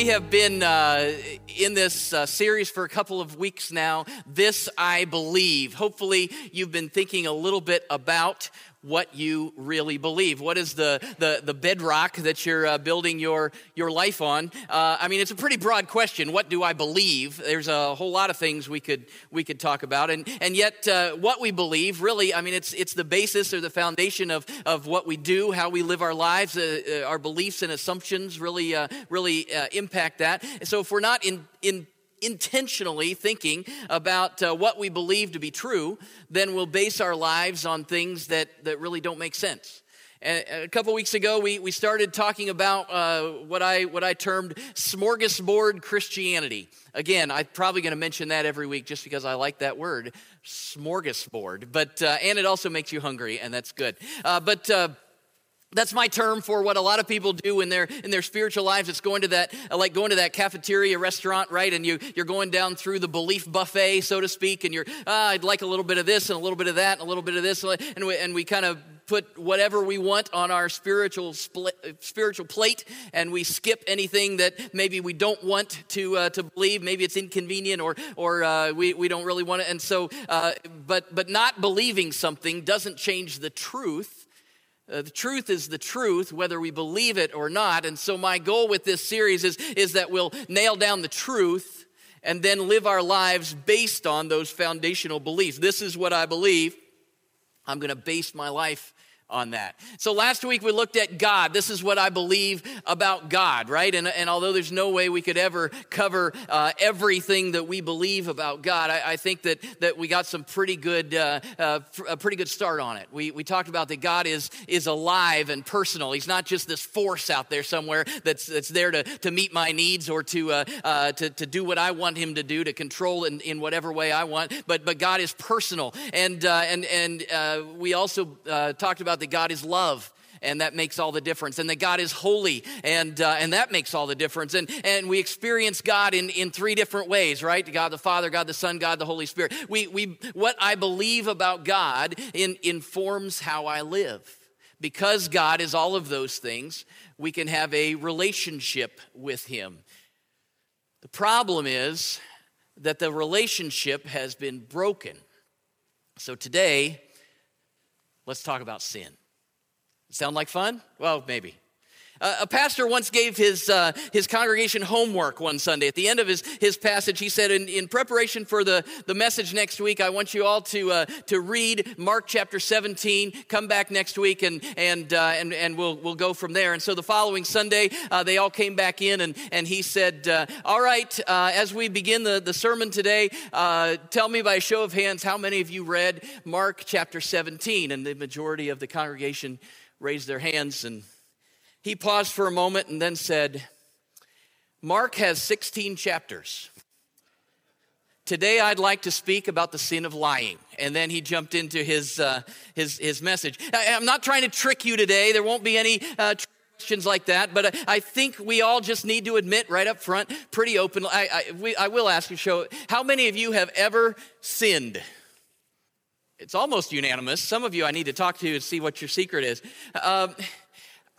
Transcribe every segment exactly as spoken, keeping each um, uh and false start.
We have been uh, in this uh, series for a couple of weeks now, This I Believe. Hopefully, you've been thinking a little bit about what you really believe. What is the the, the bedrock that you're uh, building your, your life on? Uh, I mean, it's a pretty broad question. What do I believe? There's a whole lot of things we could we could talk about, and and yet uh, what we believe really, I mean, it's it's the basis or the foundation of of what we do, how we live our lives. Uh, uh, our beliefs and assumptions really uh, really uh, impact that. And so if we're not in in intentionally thinking about uh, what we believe to be true, then we'll base our lives on things that, that really don't make sense. A couple weeks ago, we, we started talking about uh, what I what I termed smorgasbord Christianity. Again, I'm probably going to mention that every week just because I like that word, smorgasbord. But uh, and it also makes you hungry, and that's good. Uh, but uh, That's my term for what a lot of people do in their in their spiritual lives. It's going to that like going to that cafeteria restaurant, right? And you you're going down through the belief buffet, so to speak, and you're ah, I'd like a little bit of this and a little bit of that and a little bit of this, and we, and we kind of put whatever we want on our spiritual split, spiritual plate, and we skip anything that maybe we don't want to uh, to believe. Maybe it's inconvenient, or or uh, we we don't really want it. And so, uh, but but not believing something doesn't change the truth. Uh, the truth is the truth, whether we believe it or not. And so my goal with this series is, is that we'll nail down the truth and then live our lives based on those foundational beliefs. This is what I believe. I'm going to base my life on that. So last week we looked at God. This is what I believe about God, right? And, and although there's no way we could ever cover uh, everything that we believe about God, I, I think that that we got some pretty good uh, uh, a pretty good start on it. We we talked about that God is is alive and personal. He's not just this force out there somewhere that's that's there to, to meet my needs or to uh, uh, to to do what I want Him to do, to control in, in whatever way I want. But but God is personal, and uh, and and uh, we also uh, talked about that God is love, and that makes all the difference, and that God is holy, and uh, and that makes all the difference, and and we experience God in, in three different ways, right? God the Father, God the Son, God the Holy Spirit. We we what I believe about God in, informs how I live. Because God is all of those things, we can have a relationship with Him. The problem is that the relationship has been broken. So today, let's talk about sin. Sound like fun? Well, maybe. Uh, a pastor once gave his uh, his congregation homework one Sunday. At the end of his, his passage, he said, in, in preparation for the, the message next week, I want you all to uh, to read Mark chapter seventeen, come back next week, and and uh, and, and we'll we'll go from there. And so the following Sunday, uh, they all came back in, and, and he said, uh, all right, uh, as we begin the, the sermon today, uh, tell me by a show of hands how many of you read Mark chapter seventeen. And the majority of the congregation raised their hands, and he paused for a moment and then said, Mark has sixteen chapters. Today I'd like to speak about the sin of lying. And then he jumped into his uh, his, his message. I, I'm not trying to trick you today. There won't be any uh, questions like that. But I, I think we all just need to admit right up front, pretty openly. I, I, we, I will ask you, show, how many of you have ever sinned? It's almost unanimous. Some of you I need to talk to and see what your secret is. Um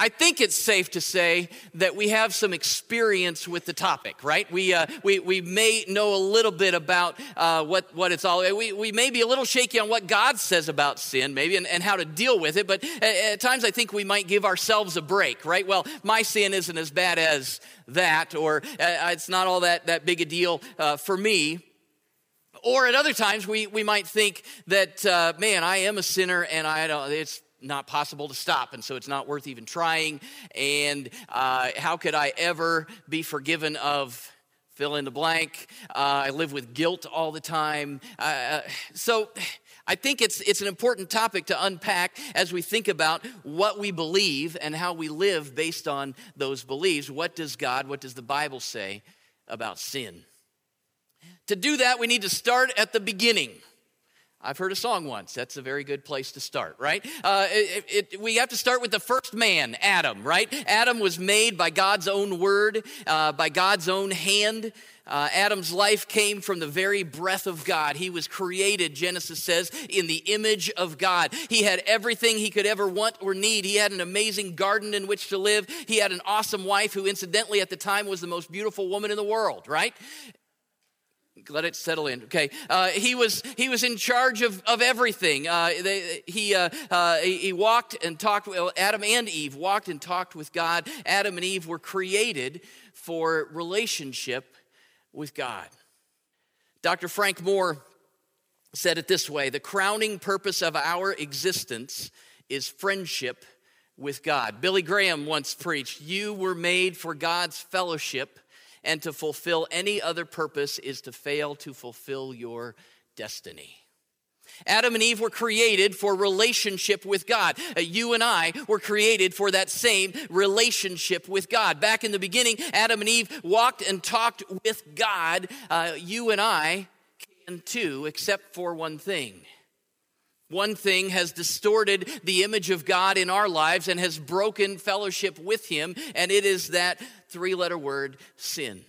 I think it's safe to say that we have some experience with the topic, right? We uh, we we may know a little bit about uh, what what it's all. We we may be a little shaky on what God says about sin, maybe, and, and how to deal with it. But at, at times, I think we might give ourselves a break, right? Well, my sin isn't as bad as that, or uh, it's not all that that big a deal uh, for me. Or at other times, we we might think that uh, man, I am a sinner, and I don't. It's not possible to stop, and so it's not worth even trying, and uh, how could I ever be forgiven of fill in the blank? Uh, I live with guilt all the time. Uh, so I think it's it's an important topic to unpack as we think about what we believe and how we live based on those beliefs. What does God, what does the Bible say about sin? To do that, we need to start at the beginning. I've heard a song once. That's a very good place to start, right? Uh, it, it, we have to start with the first man, Adam, right? Adam was made by God's own word, uh, by God's own hand. Uh, Adam's life came from the very breath of God. He was created, Genesis says, in the image of God. He had everything he could ever want or need. He had an amazing garden in which to live. He had an awesome wife who, incidentally, at the time was the most beautiful woman in the world, right? Let it settle in, okay? Uh, he was he was in charge of, of everything. Uh, they, he, uh, uh, he he walked and talked, well, Adam and Eve walked and talked with God. Adam and Eve were created for relationship with God. Doctor Frank Moore said it this way: the crowning purpose of our existence is friendship with God. Billy Graham once preached, "You were made for God's fellowship, and to fulfill any other purpose is to fail to fulfill your destiny." Adam and Eve were created for relationship with God. You and I were created for that same relationship with God. Back in the beginning, Adam and Eve walked and talked with God. Uh, you and I can too, except for one thing. One thing has distorted the image of God in our lives and has broken fellowship with him, and it is that three-letter word, sin.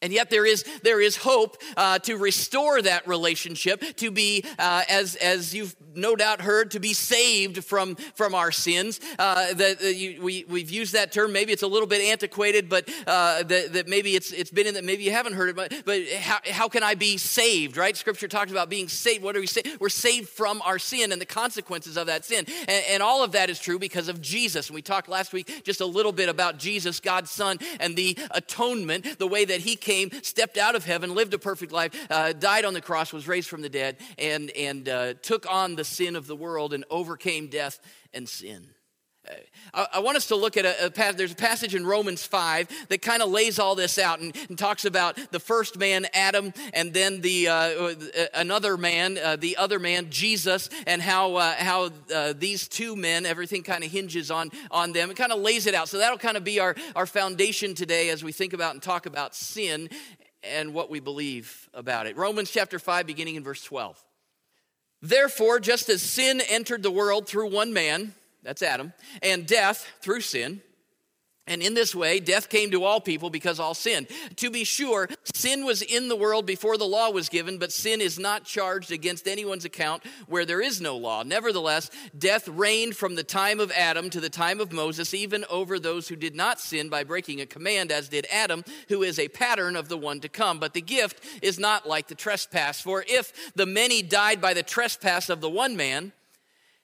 And yet there is there is hope uh, to restore that relationship, to be, uh, as as you've no doubt heard, to be saved from, from our sins. Uh, that we we've used that term. Maybe it's a little bit antiquated, but uh, that, that maybe it's it's been in that. Maybe you haven't heard it. But, but how how can I be saved? Right? Scripture talks about being saved. What are we saved? We're saved from our sin and the consequences of that sin. And, and all of that is true because of Jesus. And we talked last week just a little bit about Jesus, God's Son, and the atonement, the way that He came Came, stepped out of heaven, lived a perfect life, uh, died on the cross, was raised from the dead, and and uh, took on the sin of the world and overcame death and sin. I, I want us to look at a, a passage. There's a passage in Romans five that kind of lays all this out and, and talks about the first man, Adam, and then the uh, another man, uh, the other man, Jesus, and how uh, how uh, these two men, everything kind of hinges on on them. It kind of lays it out. So that'll kind of be our, our foundation today as we think about and talk about sin and what we believe about it. Romans chapter five, beginning in verse twelve. Therefore, just as sin entered the world through one man, that's Adam, and death through sin. And in this way, death came to all people because all sinned. To be sure, sin was in the world before the law was given, but sin is not charged against anyone's account where there is no law. Nevertheless, death reigned from the time of Adam to the time of Moses, even over those who did not sin by breaking a command, as did Adam, who is a pattern of the one to come. But the gift is not like the trespass. For if the many died by the trespass of the one man,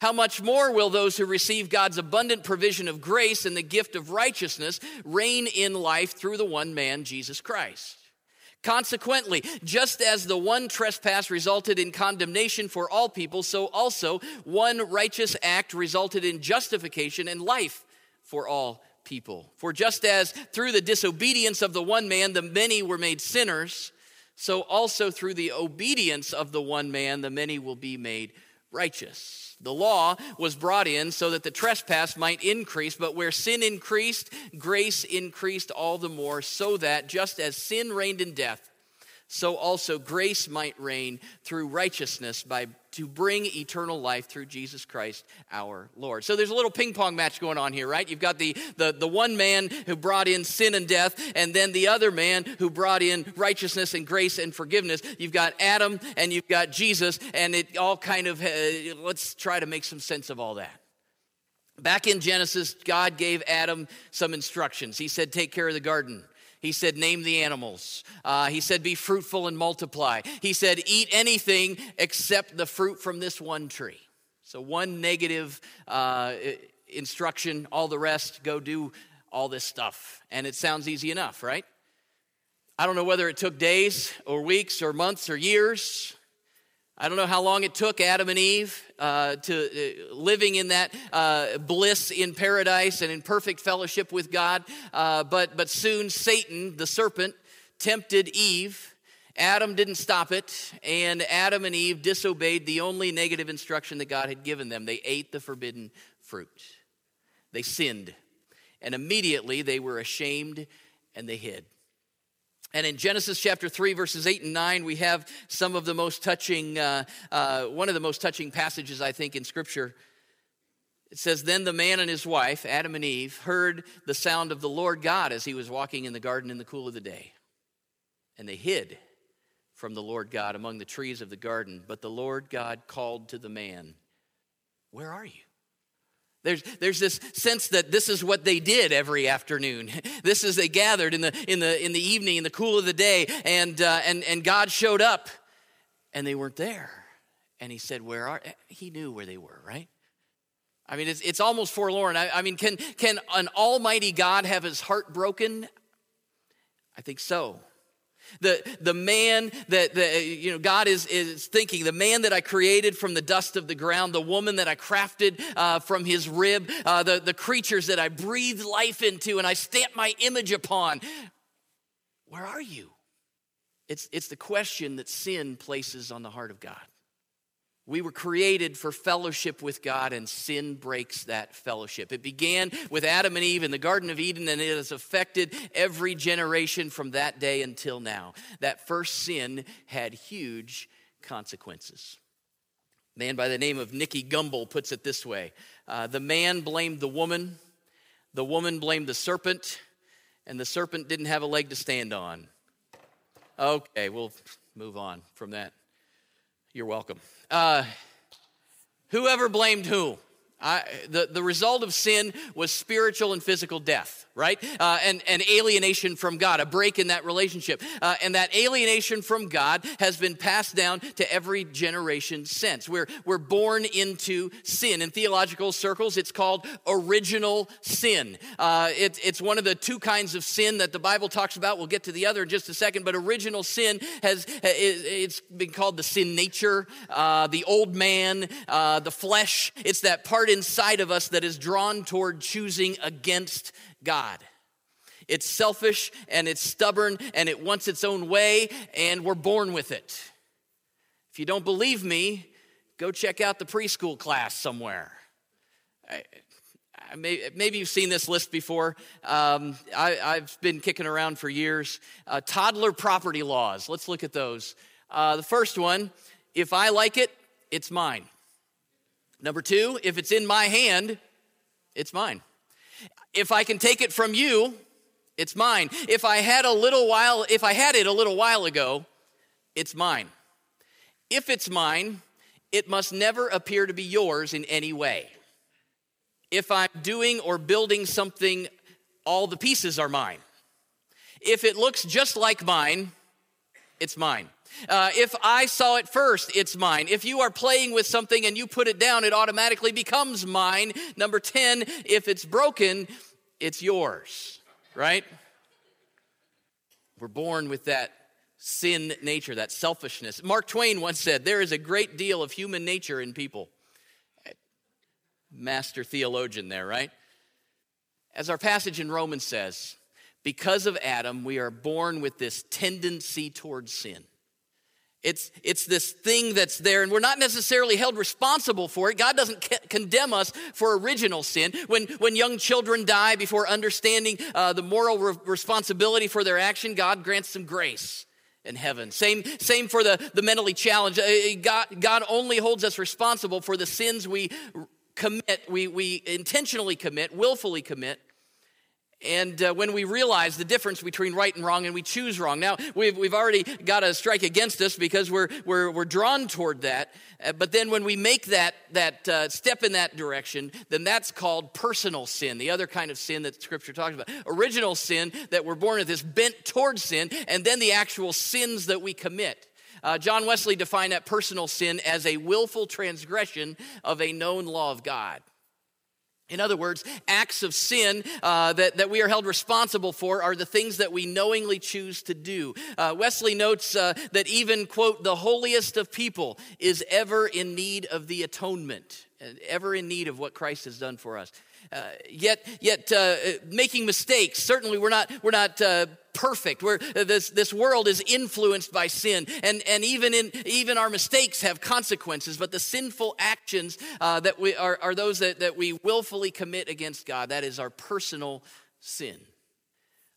how much more will those who receive God's abundant provision of grace and the gift of righteousness reign in life through the one man, Jesus Christ? Consequently, just as the one trespass resulted in condemnation for all people, so also one righteous act resulted in justification and life for all people. For just as through the disobedience of the one man, the many were made sinners, so also through the obedience of the one man, the many will be made righteous. The law was brought in so that the trespass might increase, but where sin increased, grace increased all the more, so that just as sin reigned in death, so also grace might reign through righteousness by to bring eternal life through Jesus Christ our Lord. So there's a little ping pong match going on here, right? You've got the, the, the one man who brought in sin and death, and then the other man who brought in righteousness and grace and forgiveness. You've got Adam and you've got Jesus, and it all kind of, uh, let's try to make some sense of all that. Back in Genesis, God gave Adam some instructions. He said, take care of the garden. He said, name the animals. Uh, he said, be fruitful and multiply. He said, eat anything except the fruit from this one tree. So one negative uh, instruction, all the rest, go do all this stuff. And it sounds easy enough, right? I don't know whether it took days or weeks or months or years, I don't know how long it took Adam and Eve uh, to uh, living in that uh, bliss in paradise and in perfect fellowship with God, uh, but, but soon Satan, the serpent, tempted Eve. Adam didn't stop it, and Adam and Eve disobeyed the only negative instruction that God had given them. They ate the forbidden fruit. They sinned, and immediately they were ashamed and they hid. And in Genesis chapter three, verses eight and nine, we have some of the most touching, uh, uh, one of the most touching passages, I think, in Scripture. It says, "Then the man and his wife, Adam and Eve, heard the sound of the Lord God as he was walking in the garden in the cool of the day. And they hid from the Lord God among the trees of the garden. But the Lord God called to the man, 'Where are you?'" There's, there's this sense that this is what they did every afternoon. This is they gathered in the in the in the evening, in the cool of the day, and uh, and and God showed up, and they weren't there. And He said, "Where are?" He knew where they were, right? I mean, it's it's almost forlorn. I, I mean, can can an almighty God have His heart broken? I think so. The the man that, the, you know, God is, is thinking, the man that I created from the dust of the ground, the woman that I crafted uh, from his rib, uh, the, the creatures that I breathed life into and I stamped my image upon. Where are you? It's, it's the question that sin places on the heart of God. We were created for fellowship with God, and sin breaks that fellowship. It began with Adam and Eve in the Garden of Eden, and it has affected every generation from that day until now. That first sin had huge consequences. A man by the name of Nicky Gumbel puts it this way. Uh, the man blamed the woman, the woman blamed the serpent, and the serpent didn't have a leg to stand on. Okay, we'll move on from that. You're welcome. Uh, whoever blamed who? I, the, the result of sin was spiritual and physical death, right? Uh, and, and alienation from God, a break in that relationship. Uh, and that alienation from God has been passed down to every generation since. We're, we're born into sin. In theological circles, it's called original sin. Uh, it, it's one of the two kinds of sin that the Bible talks about. We'll get to the other in just a second. But original sin, has it's been called the sin nature, uh, the old man, uh, the flesh. It's that part in inside of us that is drawn toward choosing against God. It's selfish and it's stubborn and it wants its own way, and we're born with it. If you don't believe me, go check out the preschool class somewhere. I, I may, maybe you've seen this list before. Um, I, I've been kicking around for years. Uh, toddler property laws. Let's look at those. Uh, the first one, if I like it, it's mine. Number two, if it's in my hand, it's mine. If I can take it from you, it's mine. If I had a little while, if I had it a little while ago, it's mine. If it's mine, it must never appear to be yours in any way. If I'm doing or building something, all the pieces are mine. If it looks just like mine, it's mine. Uh, if I saw it first, it's mine. If you are playing with something and you put it down, it automatically becomes mine. Number ten, if it's broken, it's yours, right? We're born with that sin nature, that selfishness. Mark Twain once said, "There is a great deal of human nature in people." Master theologian there, right? As our passage in Romans says, because of Adam, we are born with this tendency towards sin. It's it's this thing that's there, and we're not necessarily held responsible for it. God doesn't c- condemn us for original sin. When when young children die before understanding uh, the moral re- responsibility for their action, God grants them grace in heaven. Same same for the, the mentally challenged. Uh, God, God only holds us responsible for the sins we commit, we, we intentionally commit, willfully commit. And uh, when we realize the difference between right and wrong, and we choose wrong. Now, we've we've already got a strike against us because we're we're we're drawn toward that. Uh, but then when we make that that uh, step in that direction, then that's called personal sin, the other kind of sin that Scripture talks about. Original sin that we're born with is bent toward sin, and then the actual sins that we commit. Uh, John Wesley defined that personal sin as a willful transgression of a known law of God. In other words, acts of sin uh, that, that we are held responsible for are the things that we knowingly choose to do. Uh, Wesley notes uh, that even, quote, the holiest of people is ever in need of the atonement, ever in need of what Christ has done for us. Uh, yet, yet uh, making mistakes. Certainly, we're not we're not uh, perfect. We're uh, this this world is influenced by sin, and and even in even our mistakes have consequences. But the sinful actions uh, that we are are those that, that we willfully commit against God. That is our personal sin.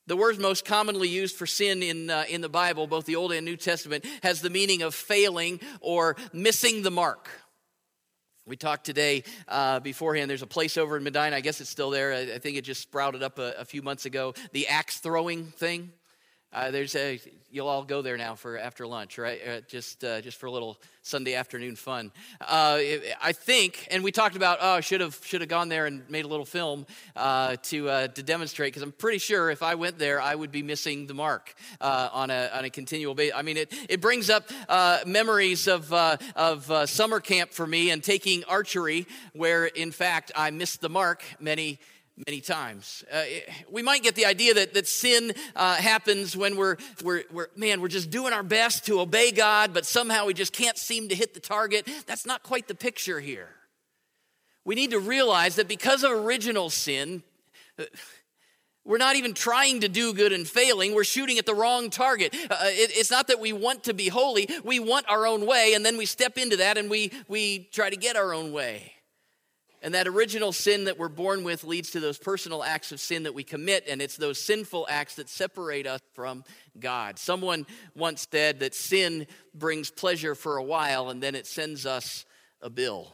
The word most commonly used for sin in uh, in the Bible, both the Old and New Testament, has the meaning of failing or missing the mark. We talked today uh, beforehand. There's a place over in Medina. I guess it's still there. I, I think it just sprouted up a, a few months ago. The axe throwing thing. Uh, there's a, you'll all go there now for after lunch, right? Uh, just uh, just for a little Sunday afternoon fun. Uh, I think, and we talked about, oh, I should have should have gone there and made a little film uh, to uh, to demonstrate, because I'm pretty sure if I went there, I would be missing the mark uh, on a on a continual basis. I mean, it it brings up uh, memories of uh, of uh, summer camp for me and taking archery, where in fact I missed the mark many times. Many times. Uh, we might get the idea that, that sin uh, happens when we're, we're, we're, man, we're just doing our best to obey God, but somehow we just can't seem to hit the target. That's not quite the picture here. We need to realize that because of original sin, we're not even trying to do good and failing. We're shooting at the wrong target. Uh, it, it's not that we want to be holy. We want our own way, and then we step into that, and we we try to get our own way. And that original sin that we're born with leads to those personal acts of sin that we commit, and it's those sinful acts that separate us from God. Someone once said that sin brings pleasure for a while, and then it sends us a bill.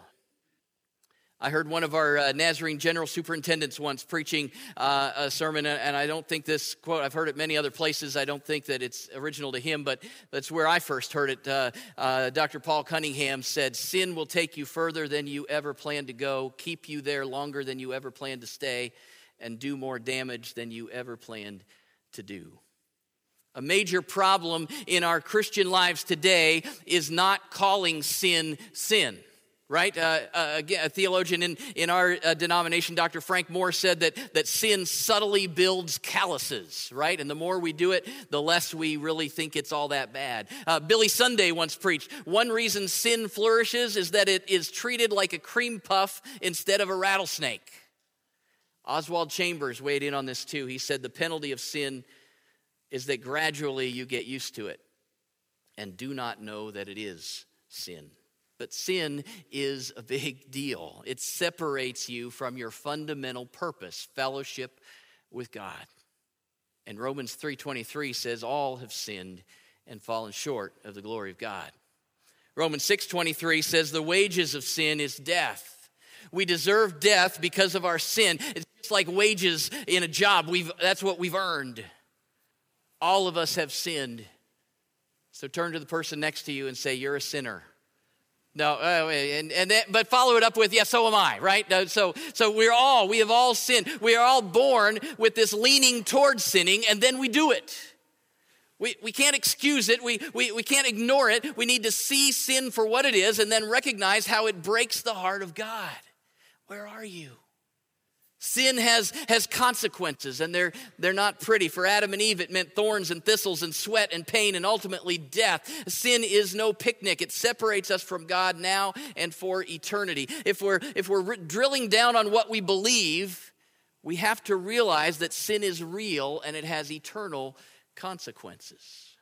I heard one of our uh, Nazarene general superintendents once preaching uh, a sermon, and I don't think this quote, I've heard it many other places, I don't think that it's original to him, but that's where I first heard it. Uh, uh, Doctor Paul Cunningham said, "Sin will take you further than you ever planned to go, keep you there longer than you ever planned to stay, and do more damage than you ever planned to do." A major problem in our Christian lives today is not calling sin, sin. Right? Uh, uh, again, a theologian in, in our uh, denomination, Doctor Frank Moore, said that, that sin subtly builds calluses, right? And the more we do it, the less we really think it's all that bad. Uh, Billy Sunday once preached, one reason sin flourishes is that it is treated like a cream puff instead of a rattlesnake. Oswald Chambers weighed in on this too. He said the penalty of sin is that gradually you get used to it and do not know that it is sin. But sin is a big deal. It separates you from your fundamental purpose, fellowship with God. And Romans three twenty-three says, all have sinned and fallen short of the glory of God. Romans six twenty-three says, the wages of sin is death. We deserve death because of our sin. It's just like wages in a job. We've, that's what we've earned. All of us have sinned. So turn to the person next to you and say, you're a sinner. No, uh, and and that, but follow it up with, yeah, so am I, right? No, so so we're all, we have all sinned. We are all born with this leaning towards sinning, and then we do it. We we can't excuse it. We we we can't ignore it. We need to see sin for what it is, and then recognize how it breaks the heart of God. Where are you? Sin has, has consequences, and they're, they're not pretty. For Adam and Eve, it meant thorns and thistles and sweat and pain and ultimately death. Sin is no picnic. It separates us from God now and for eternity. If we're, if we're drilling down on what we believe, we have to realize that sin is real and it has eternal consequences.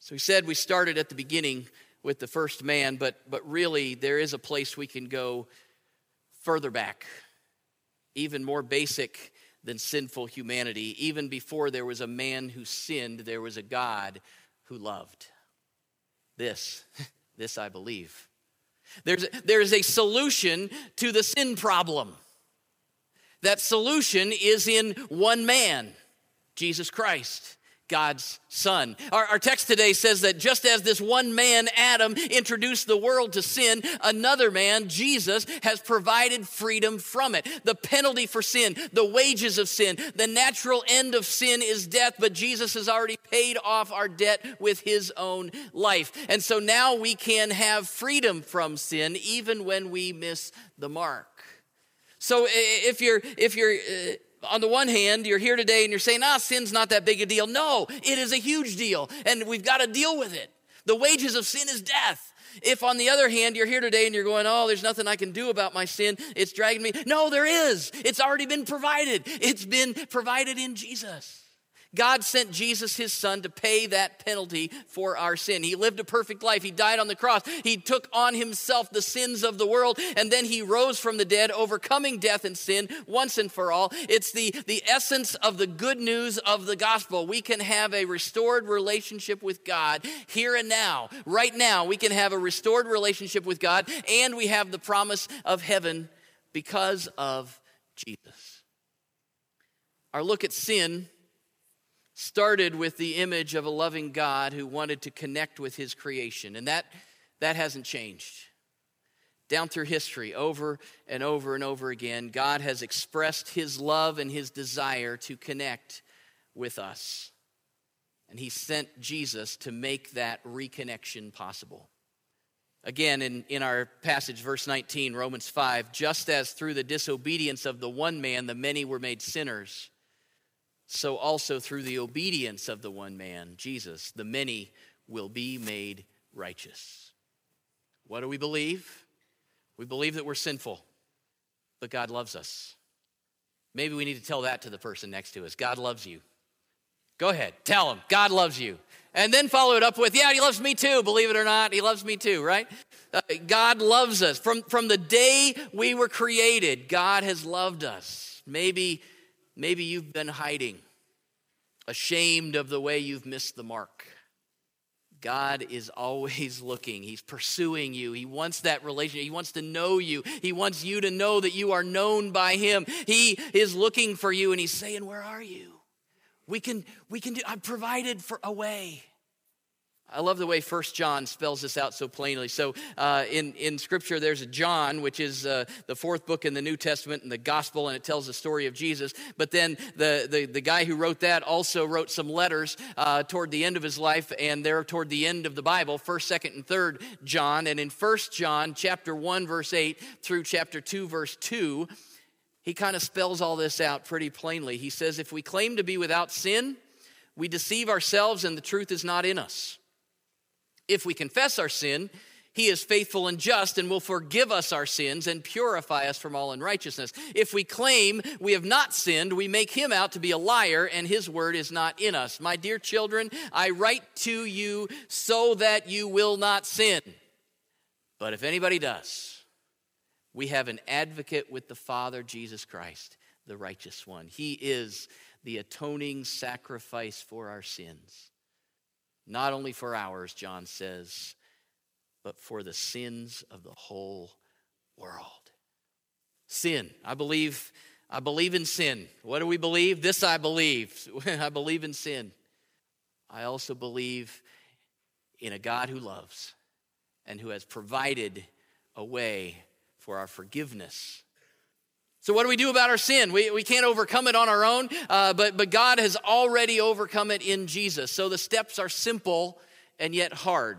So he said we started at the beginning with the first man, but, but really there is a place we can go further back. Even more basic than sinful humanity. Even before there was a man who sinned, there was a God who loved. This, this I believe. There's, there's a solution to the sin problem. That solution is in one man, Jesus Christ, God's Son. Our, our text today says that just as this one man, Adam, introduced the world to sin, another man, Jesus, has provided freedom from it. The penalty for sin, the wages of sin, the natural end of sin is death, but Jesus has already paid off our debt with his own life. And so now we can have freedom from sin even when we miss the mark. So if you're, if you're uh, on the one hand, you're here today and you're saying, ah, sin's not that big a deal. No, it is a huge deal, and we've got to deal with it. The wages of sin is death. If on the other hand, you're here today and you're going, oh, there's nothing I can do about my sin, it's dragging me. No, there is. It's already been provided. It's been provided in Jesus. God sent Jesus, his son, to pay that penalty for our sin. He lived a perfect life. He died on the cross. He took on himself the sins of the world, and then he rose from the dead, overcoming death and sin once and for all. It's the, the essence of the good news of the gospel. We can have a restored relationship with God here and now. Right now, we can have a restored relationship with God, and we have the promise of heaven because of Jesus. Our look at sin started with the image of a loving God who wanted to connect with his creation. And that, that hasn't changed. Down through history, over and over and over again, God has expressed his love and his desire to connect with us. And he sent Jesus to make that reconnection possible. Again, in, in our passage, verse nineteen, Romans five, just as through the disobedience of the one man, the many were made sinners, so also through the obedience of the one man, Jesus, the many will be made righteous. What do we believe? We believe that we're sinful, but God loves us. Maybe we need to tell that to the person next to us. God loves you. Go ahead, tell him, God loves you. And then follow it up with, yeah, he loves me too, believe it or not, he loves me too, right? Uh, God loves us. From, from the day we were created, God has loved us. Maybe Maybe you've been hiding, ashamed of the way you've missed the mark. God is always looking. He's pursuing you. He wants that relationship. He wants to know you. He wants you to know that you are known by him. He is looking for you, and he's saying, where are you? We can, we can do, I've provided for a way. I love the way First John spells this out so plainly. So uh, in, in Scripture, there's a John, which is uh, the fourth book in the New Testament and the gospel, and it tells the story of Jesus. But then the, the, the guy who wrote that also wrote some letters uh, toward the end of his life, and they're toward the end of the Bible, First, Second, and Third John. And in First John chapter one, verse eight, through chapter two, verse two, he kind of spells all this out pretty plainly. He says, if we claim to be without sin, we deceive ourselves and the truth is not in us. If we confess our sin, he is faithful and just and will forgive us our sins and purify us from all unrighteousness. If we claim we have not sinned, we make him out to be a liar, and his word is not in us. My dear children, I write to you so that you will not sin. But if anybody does, we have an advocate with the Father, Jesus Christ, the righteous one. He is the atoning sacrifice for our sins. Not only for ours, John says, but for the sins of the whole world. Sin. I believe, I believe in sin. What do we believe? This I believe. I believe in sin. I also believe in a God who loves and who has provided a way for our forgiveness. So what do we do about our sin? We, we can't overcome it on our own, uh, but, but God has already overcome it in Jesus. So the steps are simple and yet hard,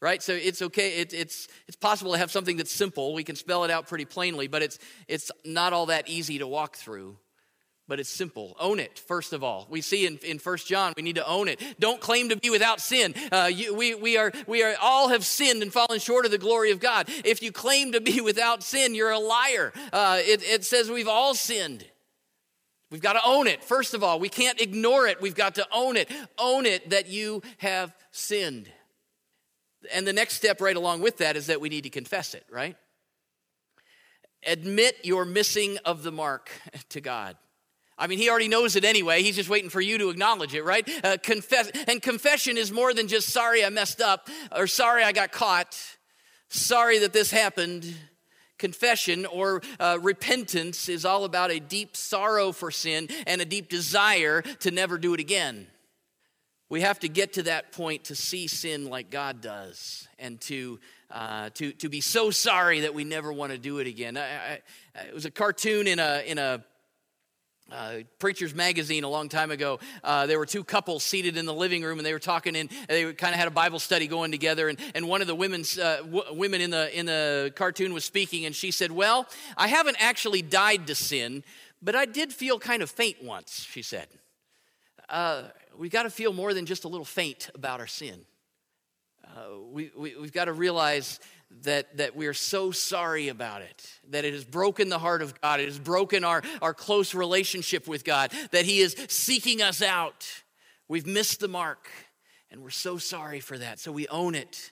right? So it's okay. It, it's, it's possible to have something that's simple. We can spell it out pretty plainly, but it's, it's not all that easy to walk through. But it's simple. Own it, first of all. We see in, in First John, we need to own it. Don't claim to be without sin. Uh, you, we, we, are, we are all have sinned and fallen short of the glory of God. If you claim to be without sin, you're a liar. Uh, it, it says we've all sinned. We've got to own it, first of all. We can't ignore it. We've got to own it. Own it that you have sinned. And the next step right along with that is that we need to confess it, right? Admit your missing of the mark to God. I mean, he already knows it anyway. He's just waiting for you to acknowledge it, right? Uh, confess, and confession is more than just sorry I messed up or sorry I got caught, sorry that this happened. Confession or uh, repentance is all about a deep sorrow for sin and a deep desire to never do it again. We have to get to that point to see sin like God does and to uh, to to be so sorry that we never want to do it again. I, I, it was a cartoon in a in a Uh, Preacher's Magazine a long time ago, uh, there were two couples seated in the living room, and they were talking in, and they kind of had a Bible study going together, and, and one of the women's, uh, w- women in the, in the cartoon was speaking, and she said, well, I haven't actually died to sin, but I did feel kind of faint once, she said. Uh, we've got to feel more than just a little faint about our sin. Uh, we, we, we've got to realize that that we are so sorry about it, that it has broken the heart of God, it has broken our, our close relationship with God, that he is seeking us out. We've missed the mark, and we're so sorry for that. So we own it,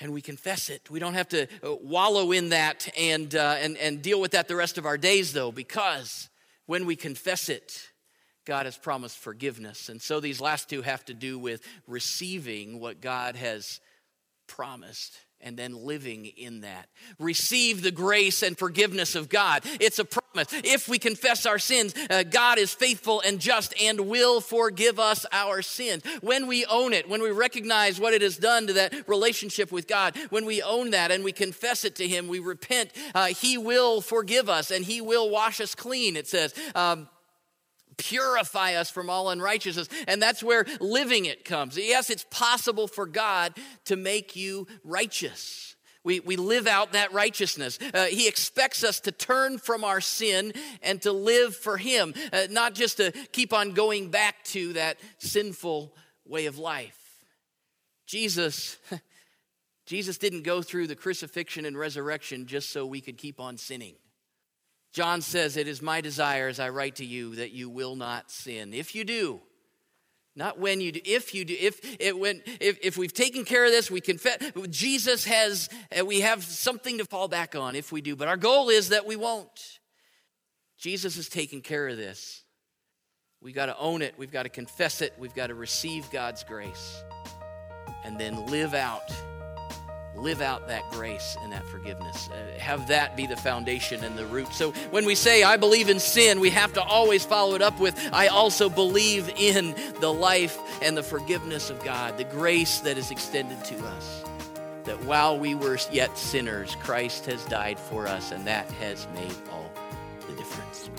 and we confess it. We don't have to wallow in that and uh, and, and deal with that the rest of our days, though, because when we confess it, God has promised forgiveness. And so these last two have to do with receiving what God has promised and then living in that. Receive the grace and forgiveness of God. It's a promise. If we confess our sins, uh, God is faithful and just and will forgive us our sins. When we own it, when we recognize what it has done to that relationship with God, when we own that and we confess it to him, we repent, uh, he will forgive us and he will wash us clean, it says. Um, Purify us from all unrighteousness. And that's where living it comes. Yes, it's possible for God to make you righteous. We, we live out that righteousness. Uh, he expects us to turn from our sin and to live for him, uh, not just to keep on going back to that sinful way of life. Jesus, Jesus didn't go through the crucifixion and resurrection just so we could keep on sinning. John says, it is my desire as I write to you that you will not sin. If you do, not when you do, if you do, if it when if, if we've taken care of this, we confess, Jesus has, we have something to fall back on if we do. But our goal is that we won't. Jesus has taken care of this. We've got to own it. We've got to confess it. We've got to receive God's grace and then live out Live out that grace and that forgiveness. Uh, have that be the foundation and the root. So when we say, I believe in sin, we have to always follow it up with, I also believe in the life and the forgiveness of God, the grace that is extended to us, that while we were yet sinners, Christ has died for us, and that has made all the difference.